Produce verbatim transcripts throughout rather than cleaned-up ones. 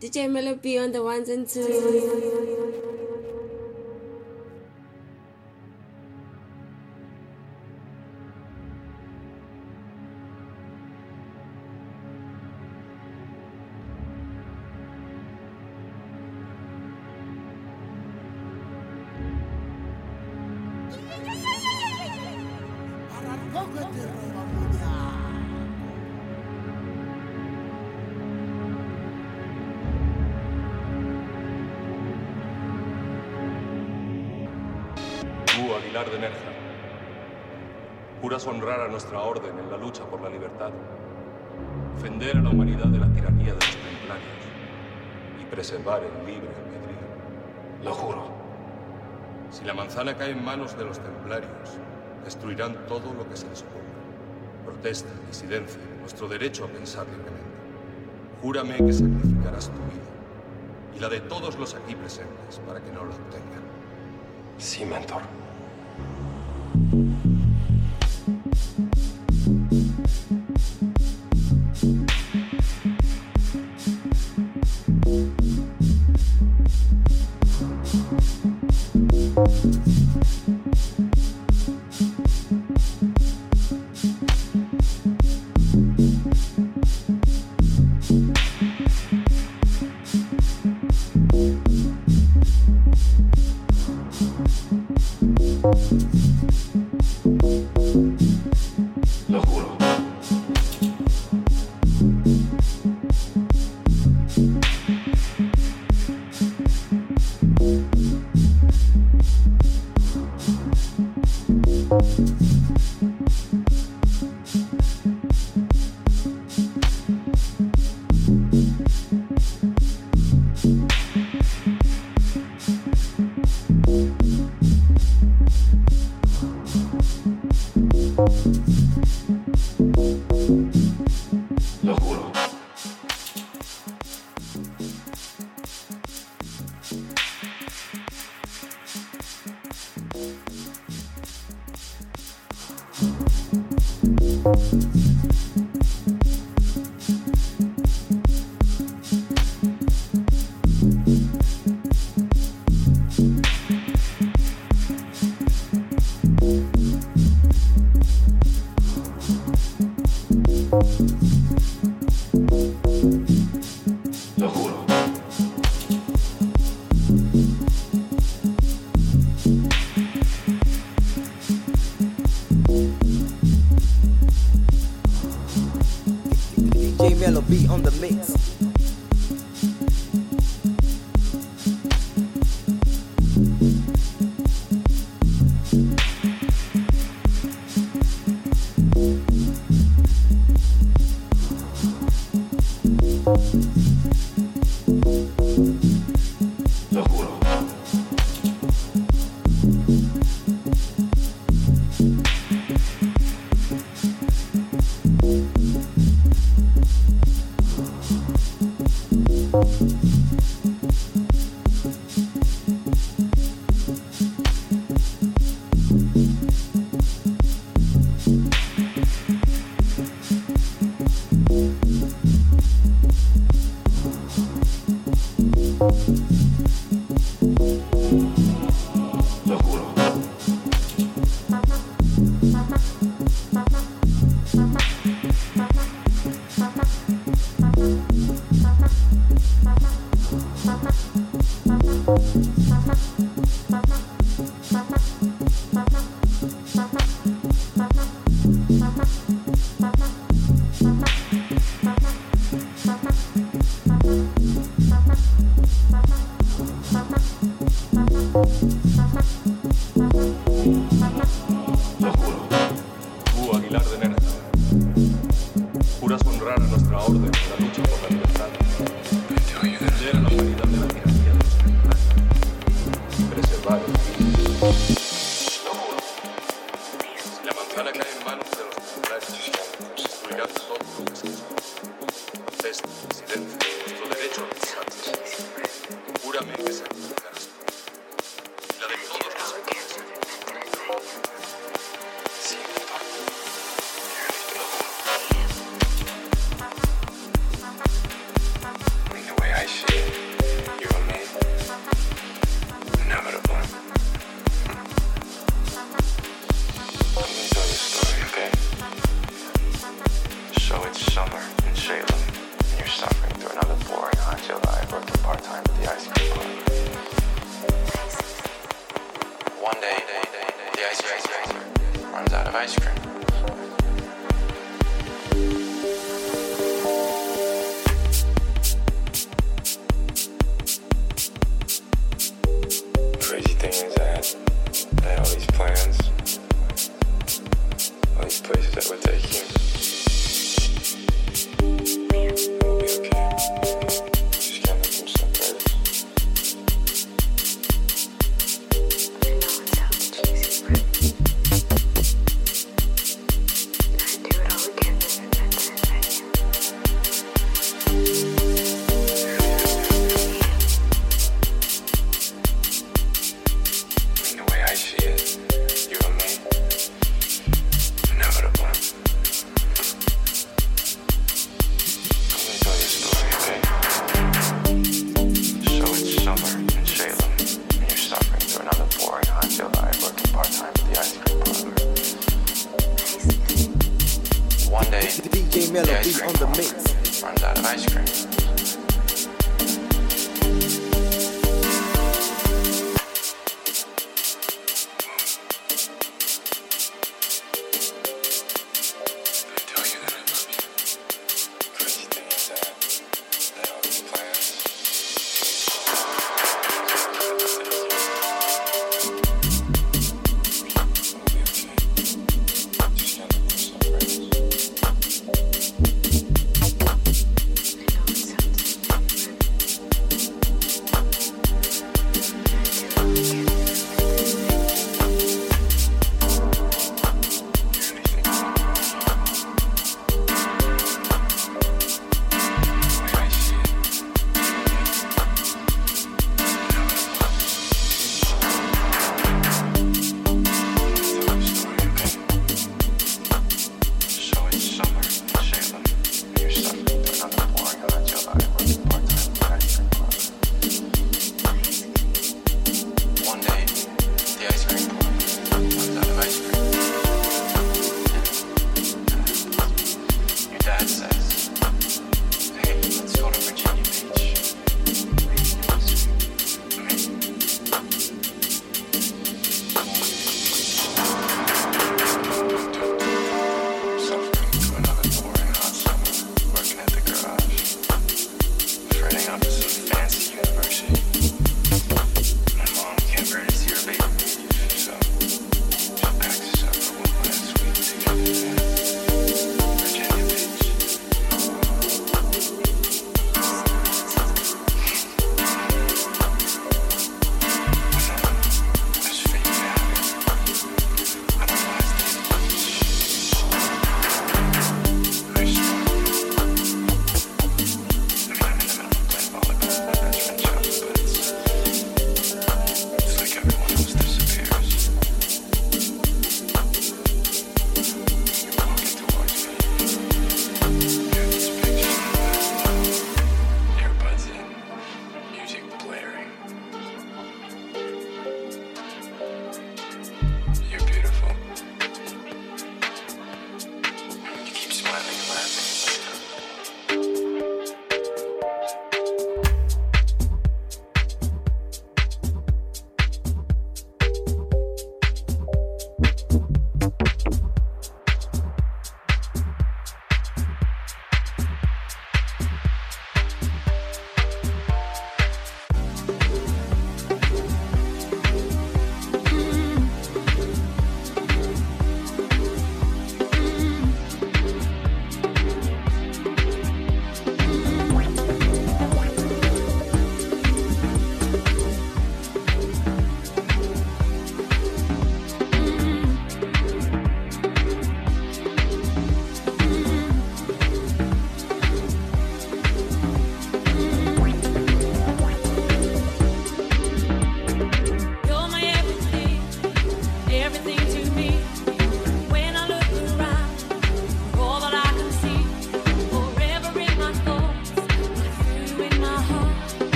D J Mellowbee on the ones and twos. De Nerja. Juras honrar a nuestra orden en la lucha por la libertad, defender a la humanidad de la tiranía de los templarios y preservar el libre albedrío. Lo juro. Si la manzana cae en manos de los templarios, destruirán todo lo que se les oponga. Protesta, disidencia, nuestro derecho a pensar libremente. Júrame que sacrificarás tu vida y la de todos los aquí presentes para que no lo obtengan. Sí, mentor. Shit. So it's summer in Salem, and you're suffering through another boring hot July working part-time at the ice cream parlor. One day, day, day, day the ice cream runs out of ice cream.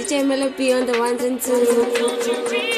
D J Mellowbee on the ones and twos.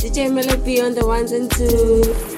D J Mellowbee on the ones and twos.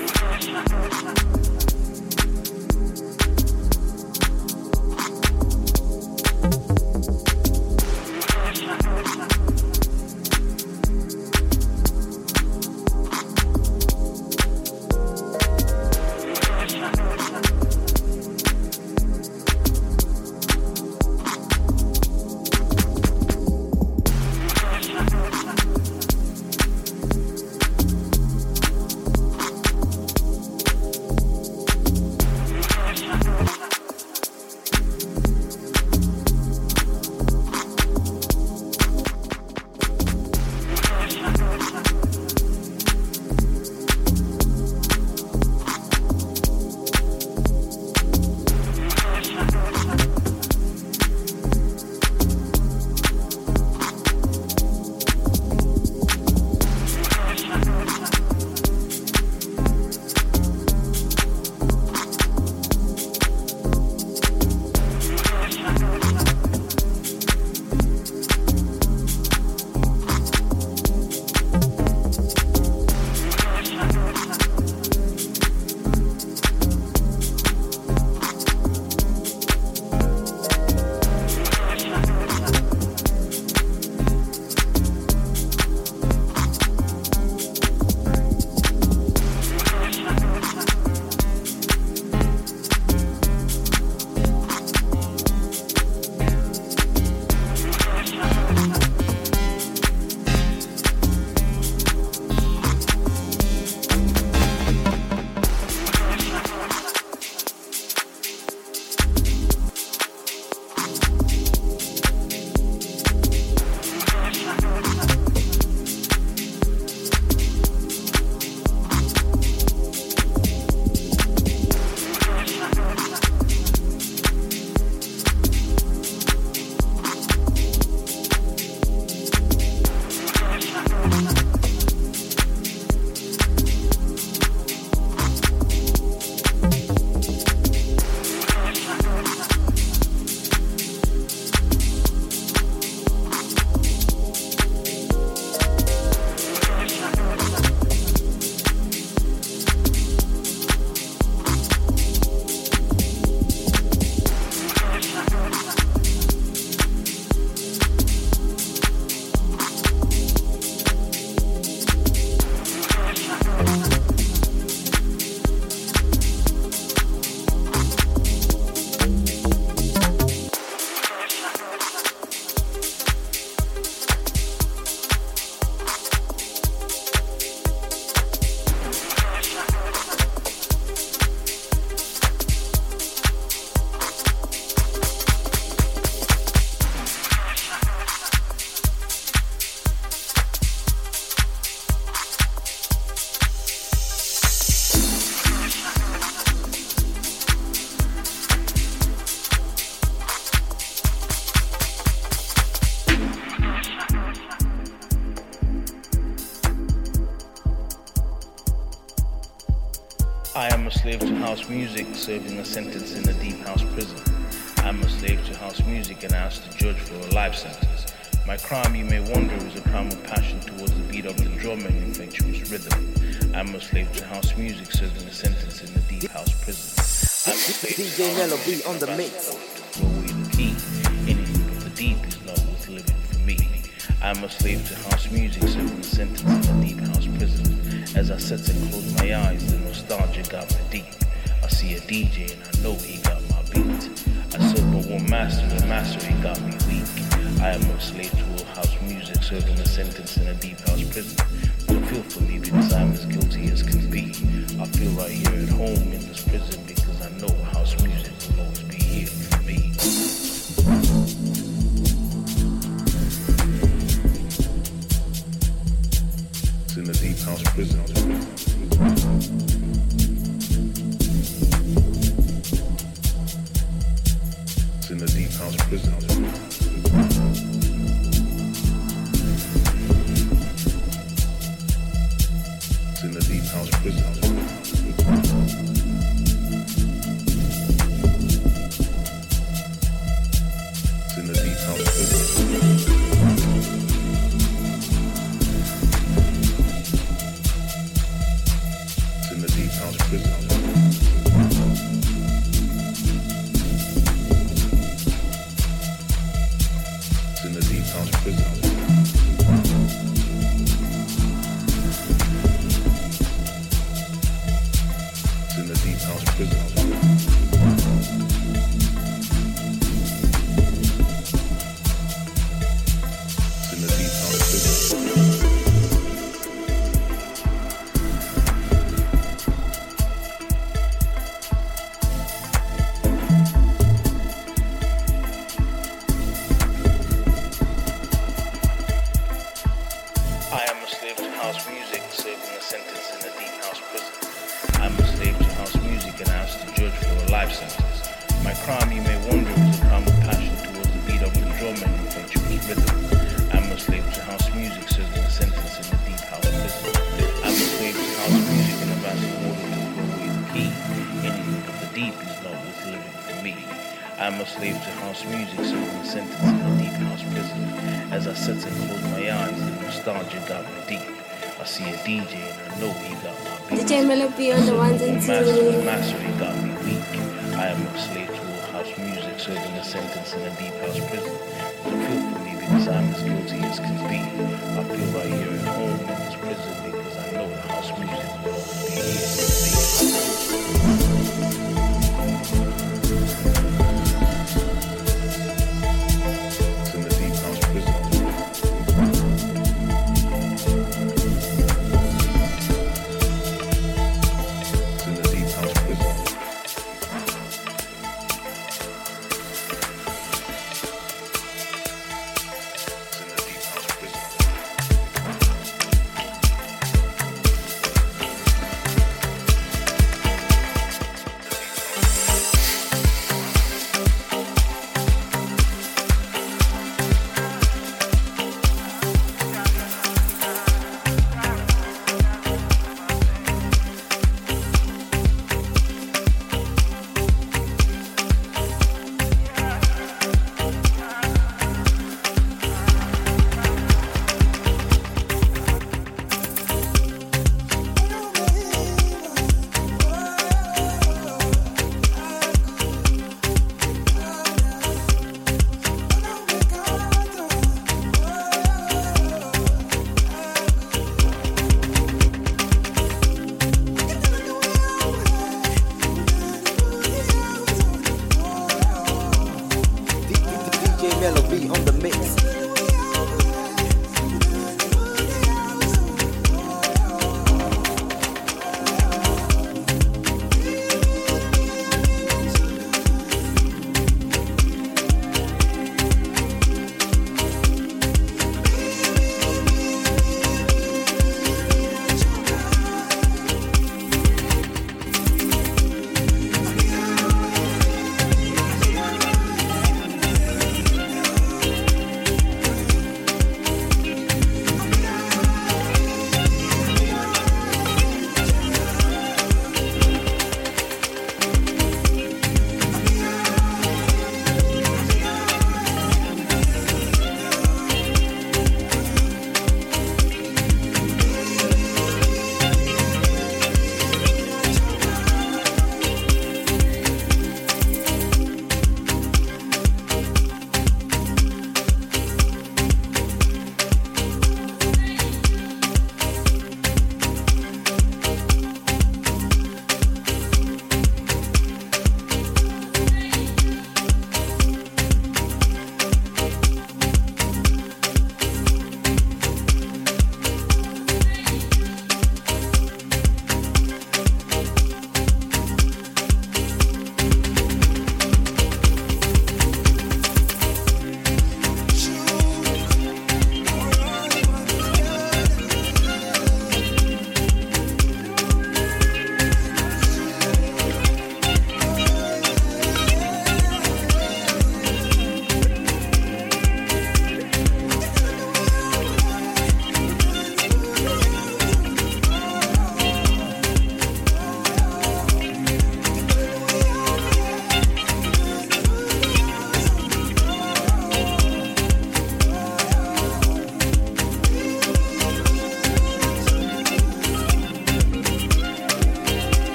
slave to house music, serving a sentence in a deep house prison. I'm a slave to house music and I asked the judge for a life sentence. My crime, you may wonder, is a crime of passion towards the beat of the drum and infectious rhythm. I'm a slave to house music, serving a sentence in a deep house prison. I'm a slave to D J Mellowbee on the mix. Anything but the deep is not worth living for me. I'm a slave to house music, serving a sentence in a deep house prison. As I sit and close my eyes, the nostalgia got me deep. I see a D J and I know he got my beat. I still don't want master, and master he got me weak. I am a slave to a house music, serving a sentence in a deep house prison. Don't feel for me because I'm as guilty as can be. I feel right here at home in this prison because I know house music will always be here for me. It's in a deep house prison. In the deep house prison. It's in the deep house prison. It's in the deep house prison. It's in the deep house prison.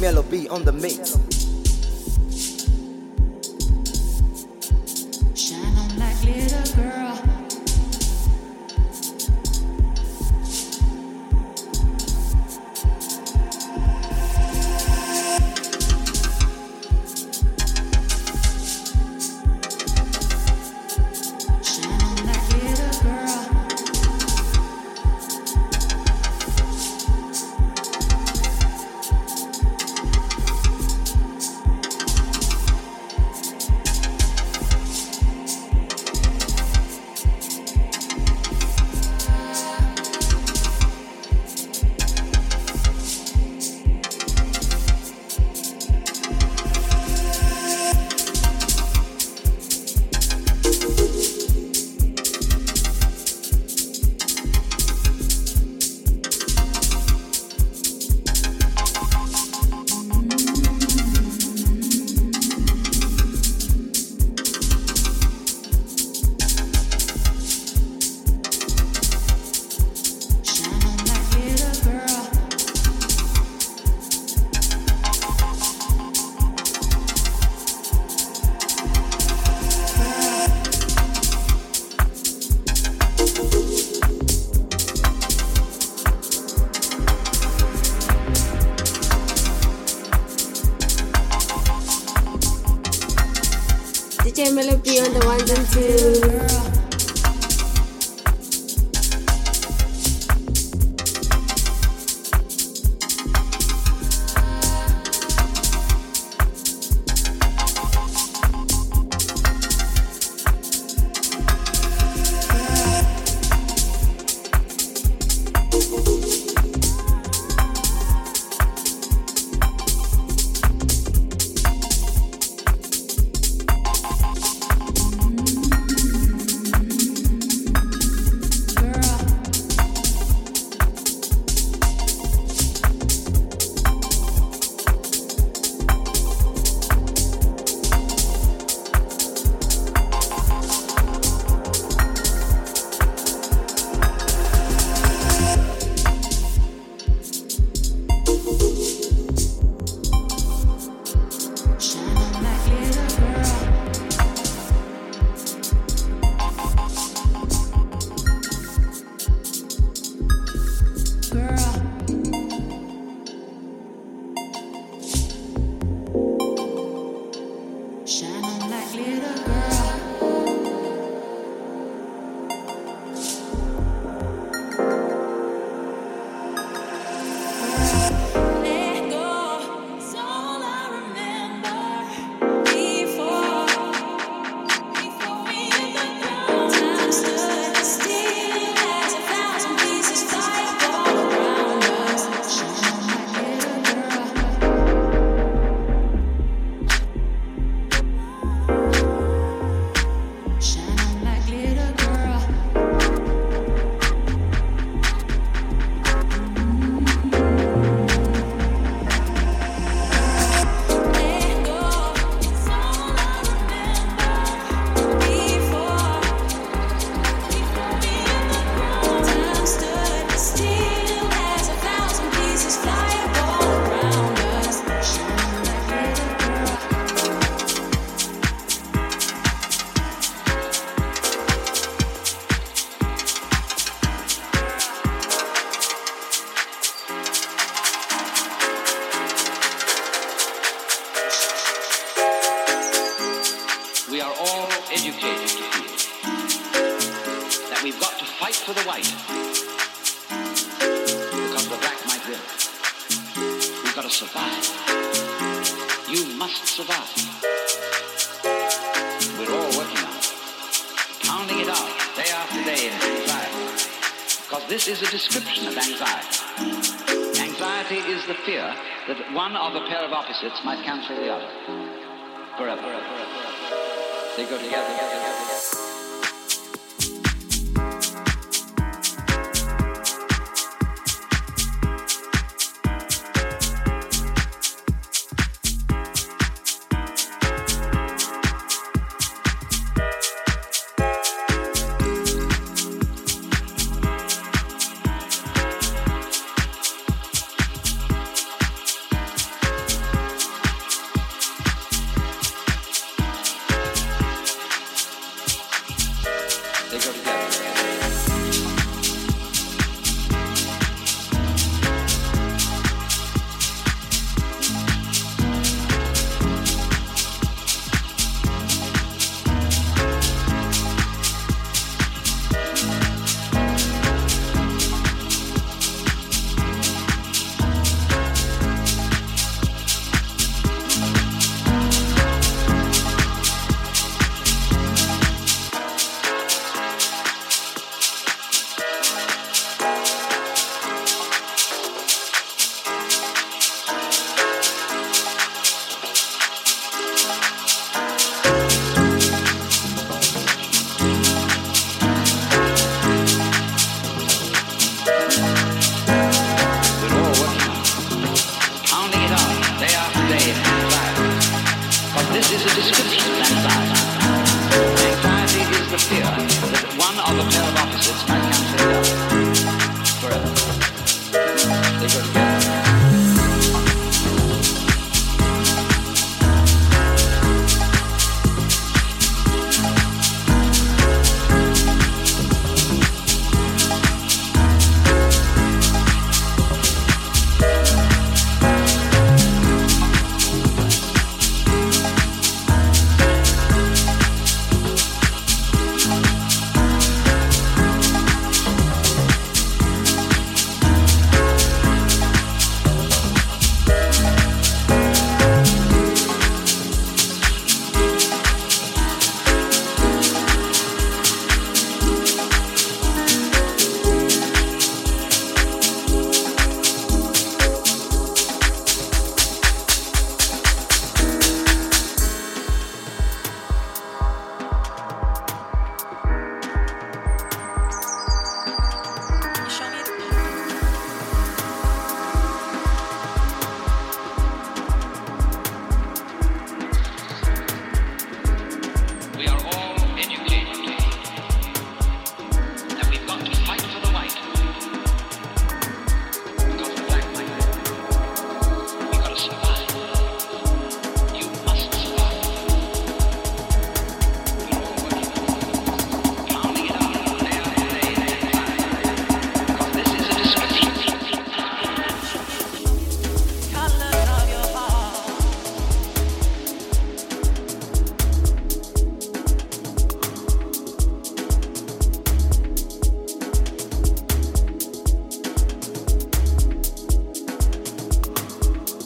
D J Mellowbee on the mix. Shine on like little girl. D J Mellowbee on the ones and twos. Is a description of anxiety. Anxiety is the fear that one of a pair of opposites might cancel the other. Forever. They go together. together. They go together.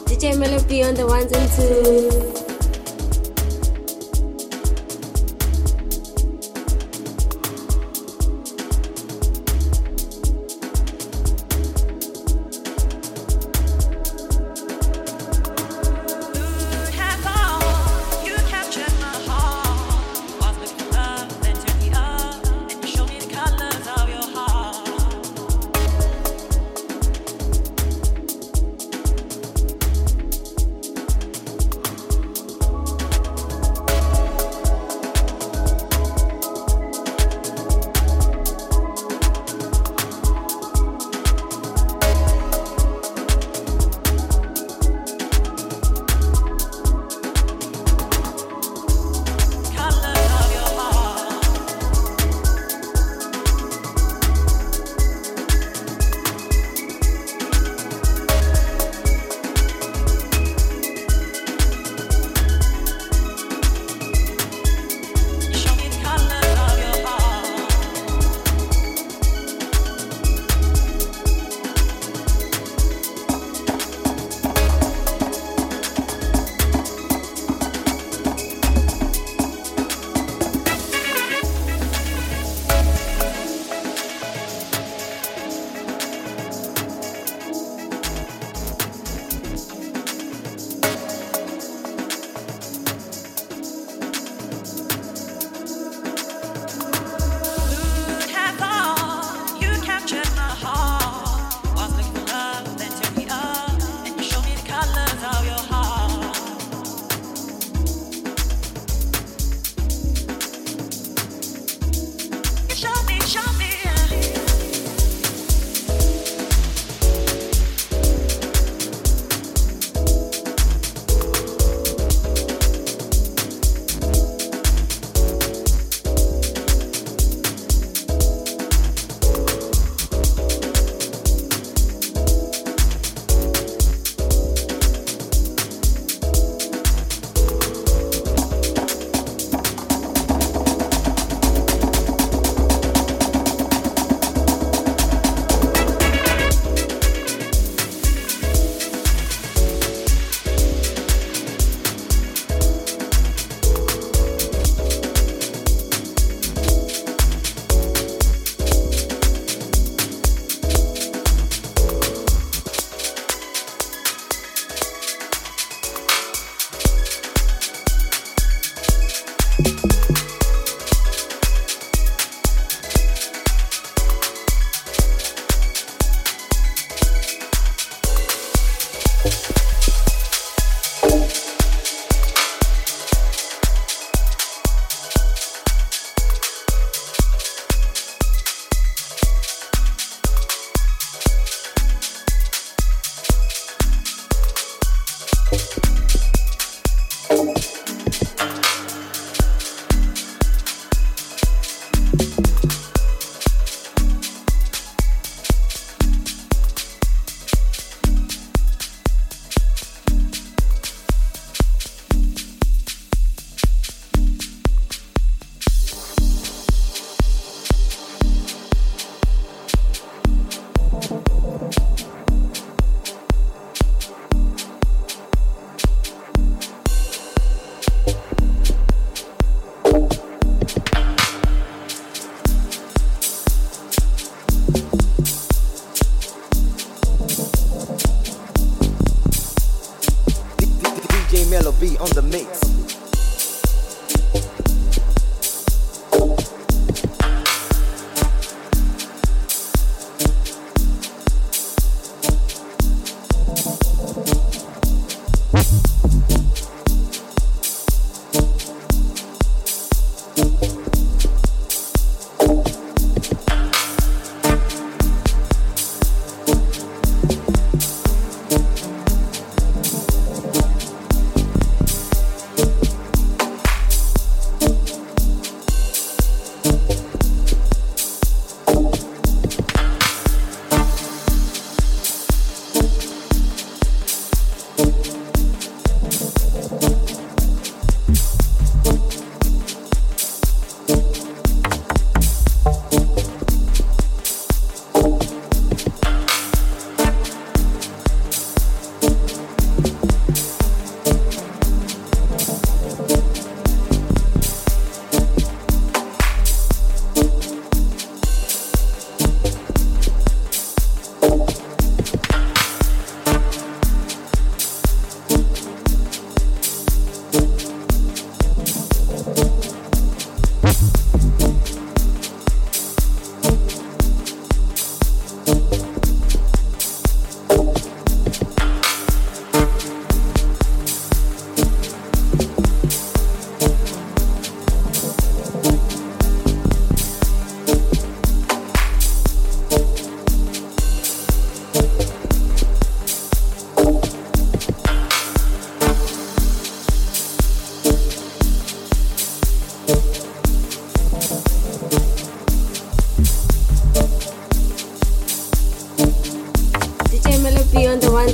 D J Mellowbee on the ones and twos.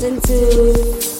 golden tooth.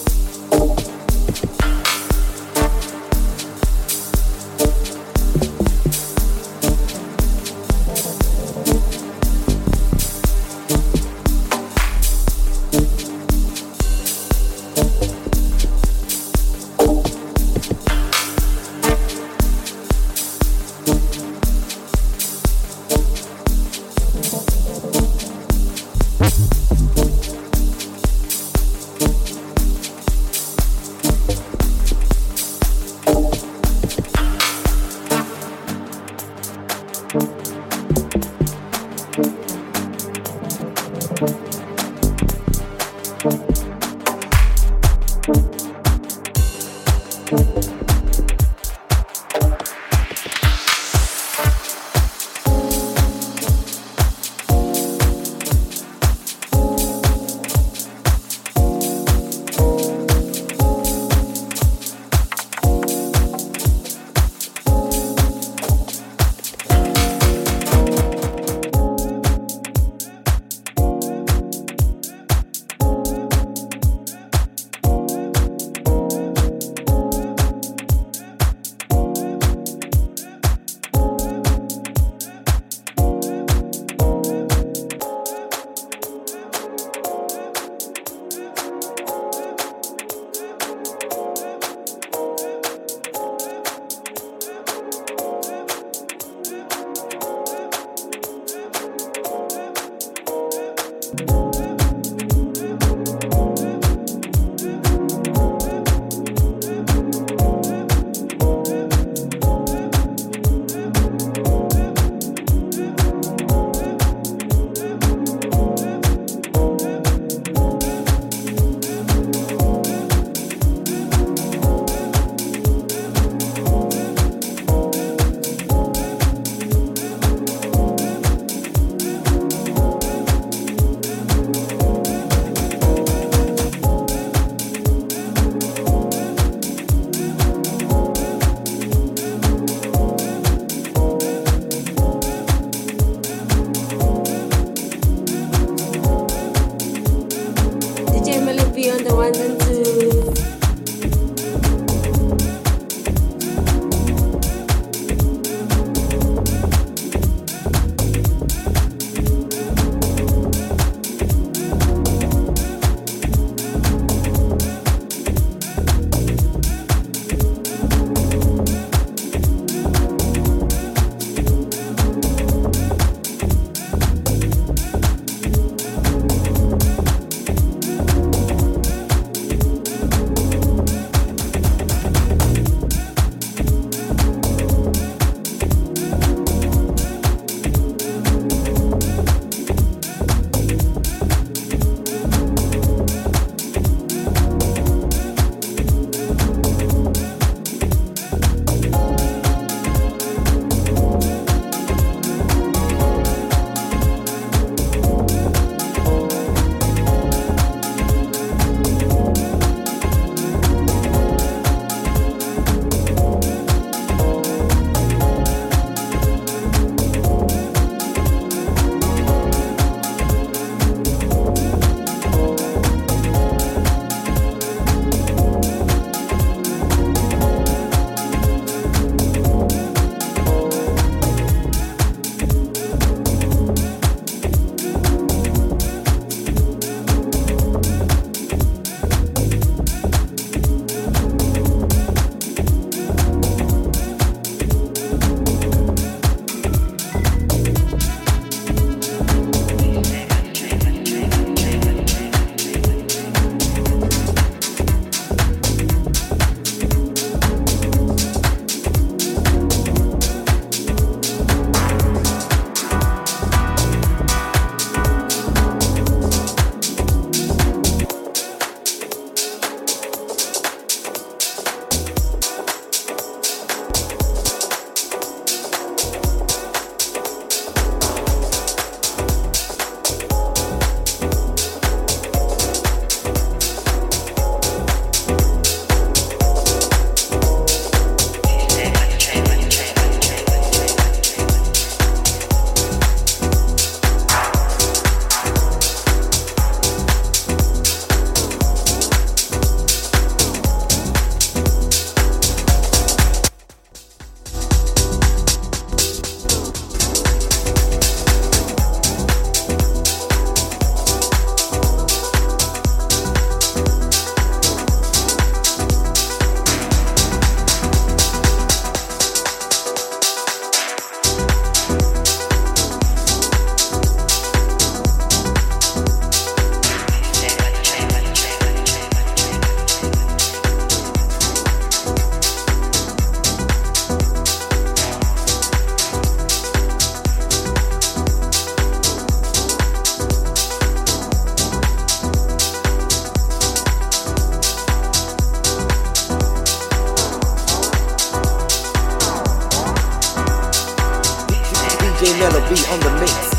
D J Mellowbee on the mix.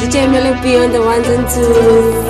D J Mellowbee on the ones and twos.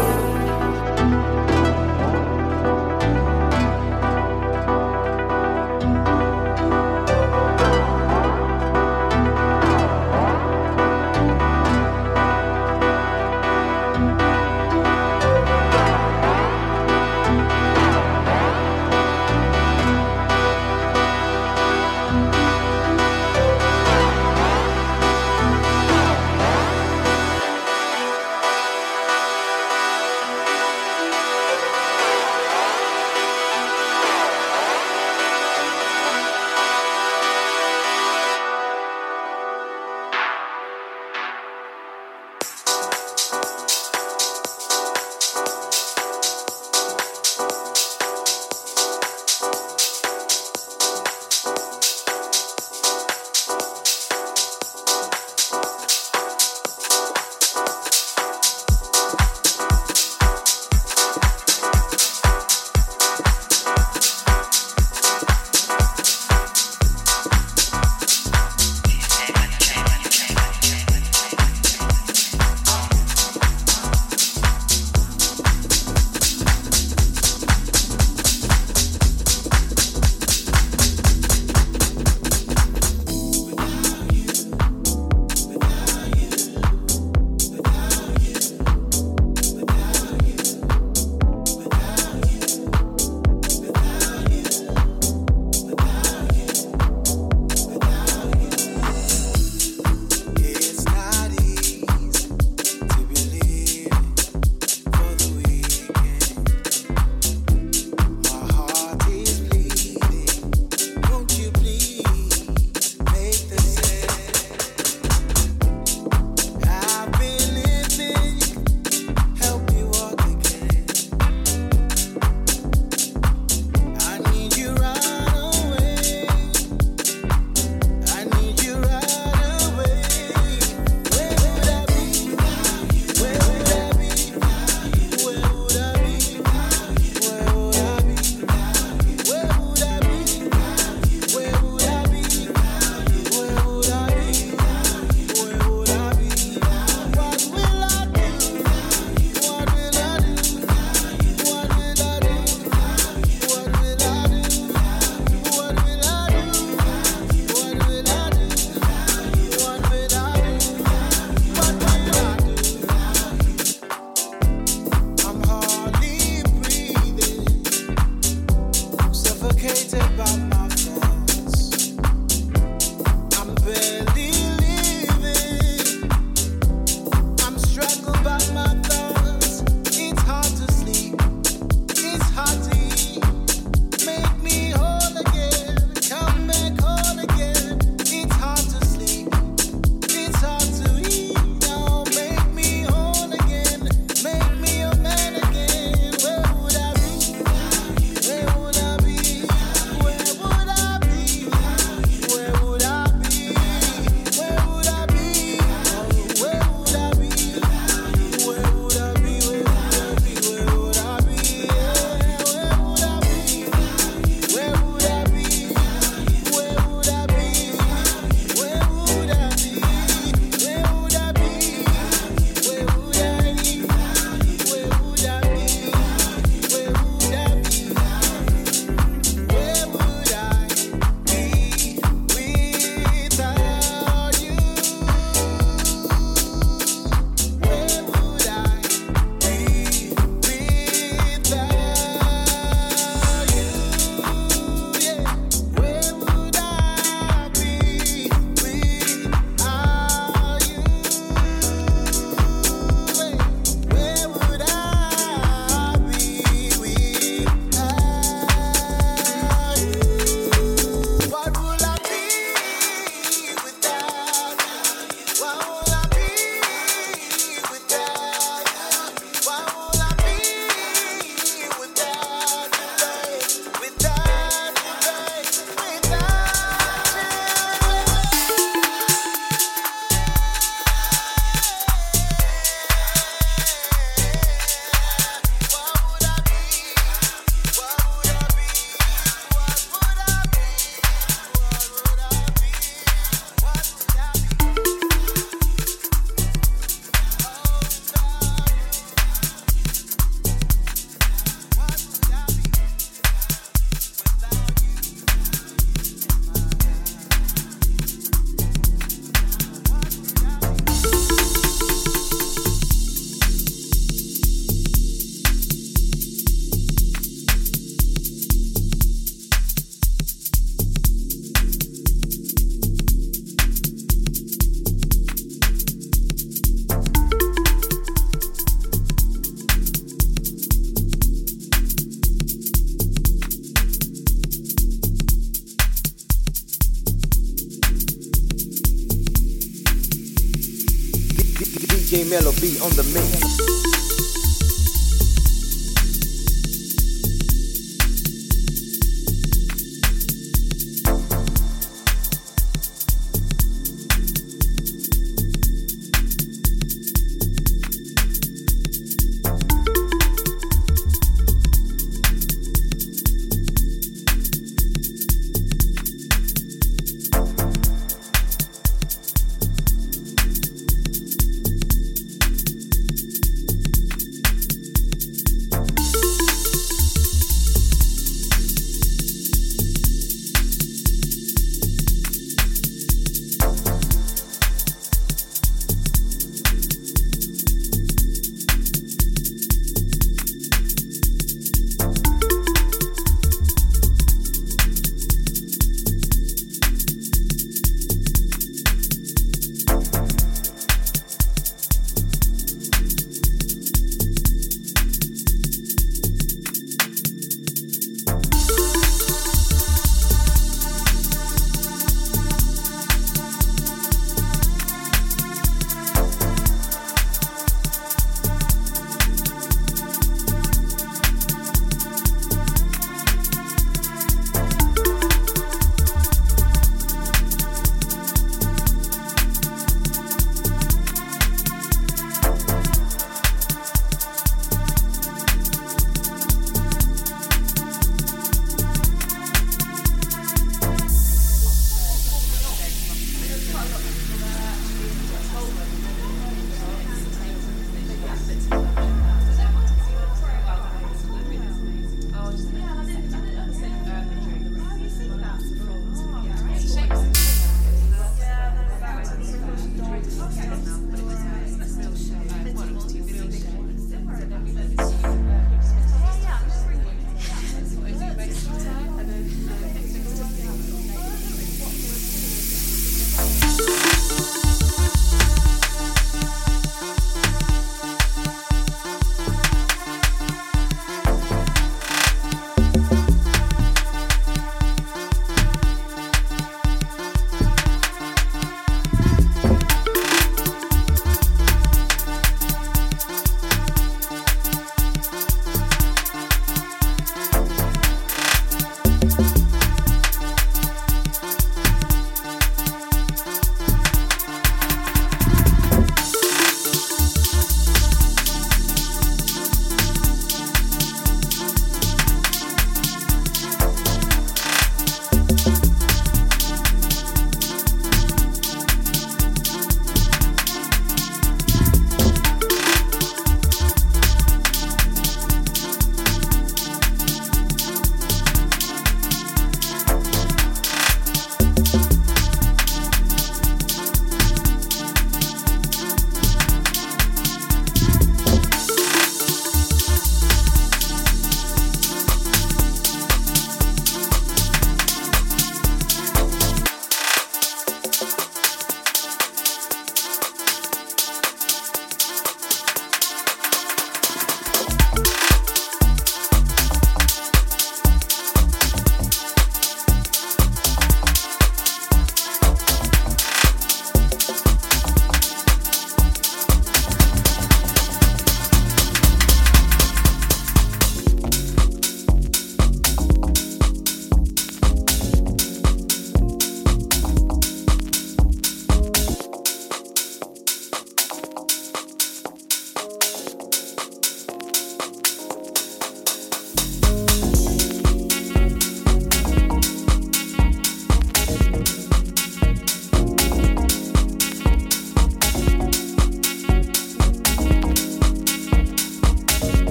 D J Mellowbee on the mix.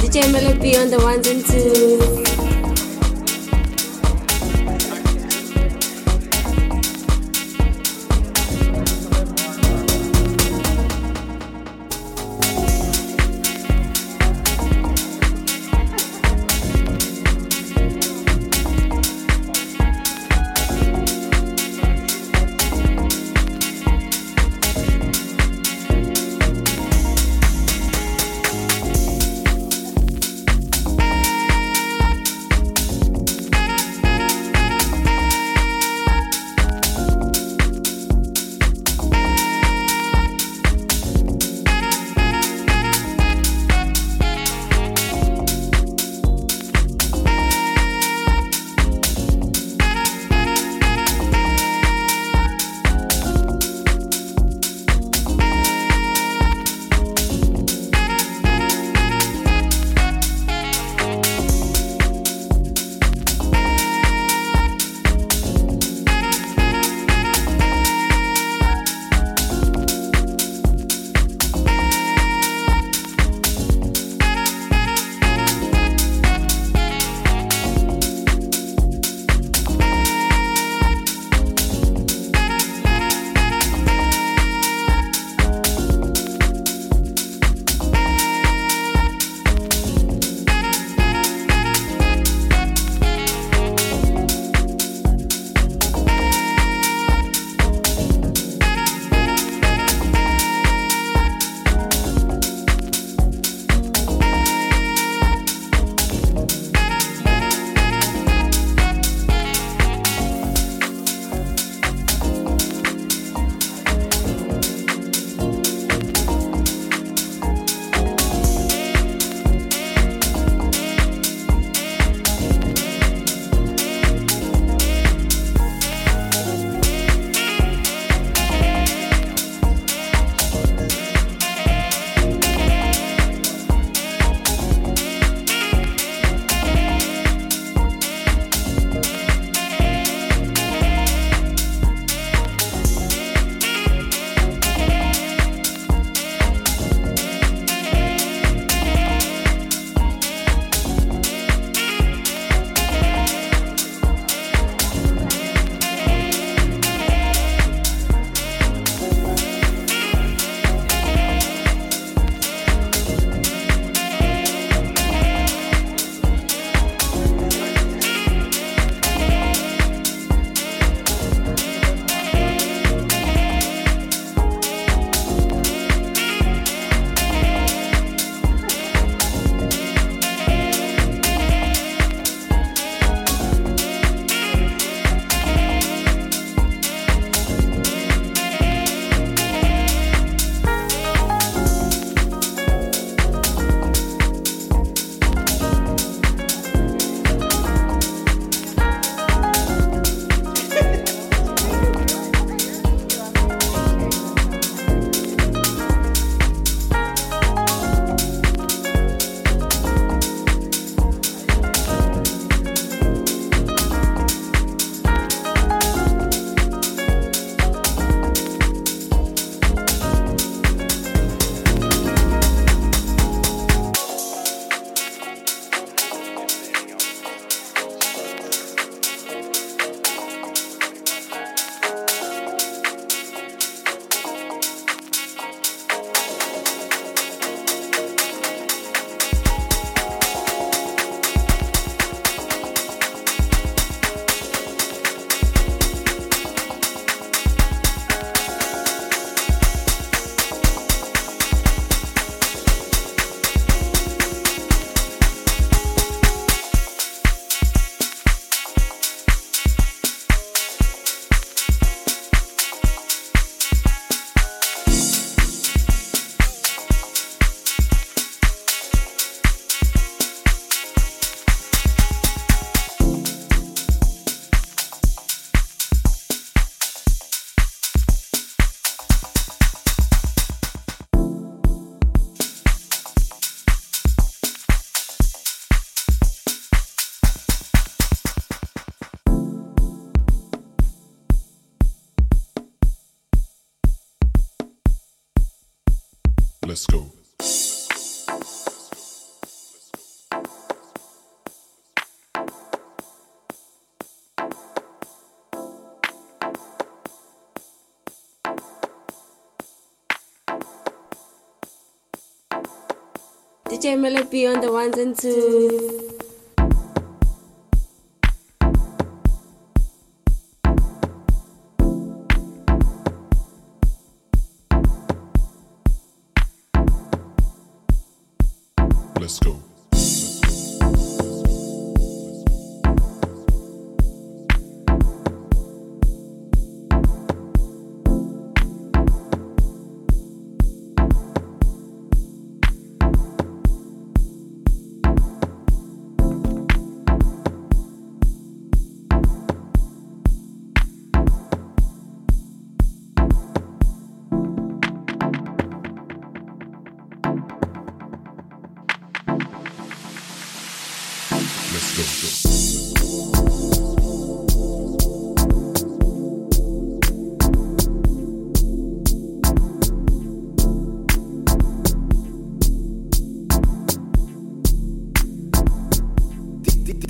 D J Mellowbee on the ones and twos. Let's go. D J Mellowbee on the ones and twos. Let's go. Let's go.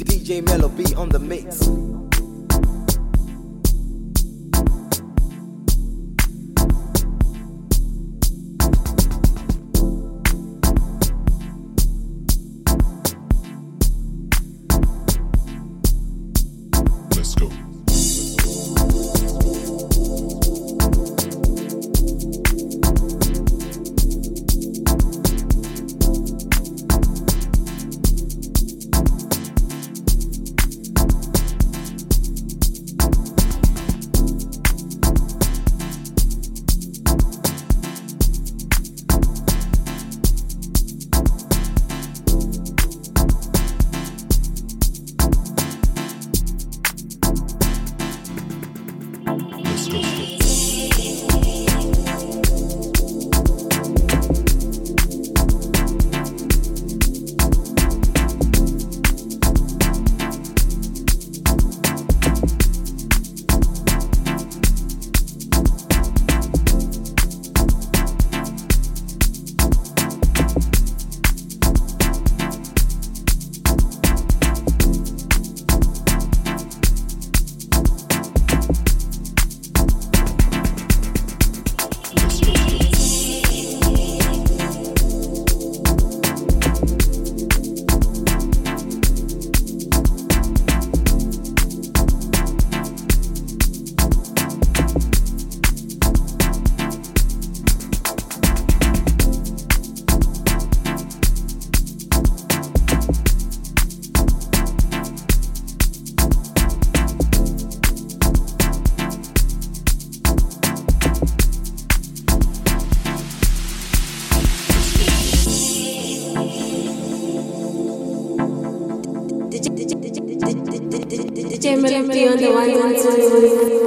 D J Mellowbee on the mix. D J Mellowbee on the one and two.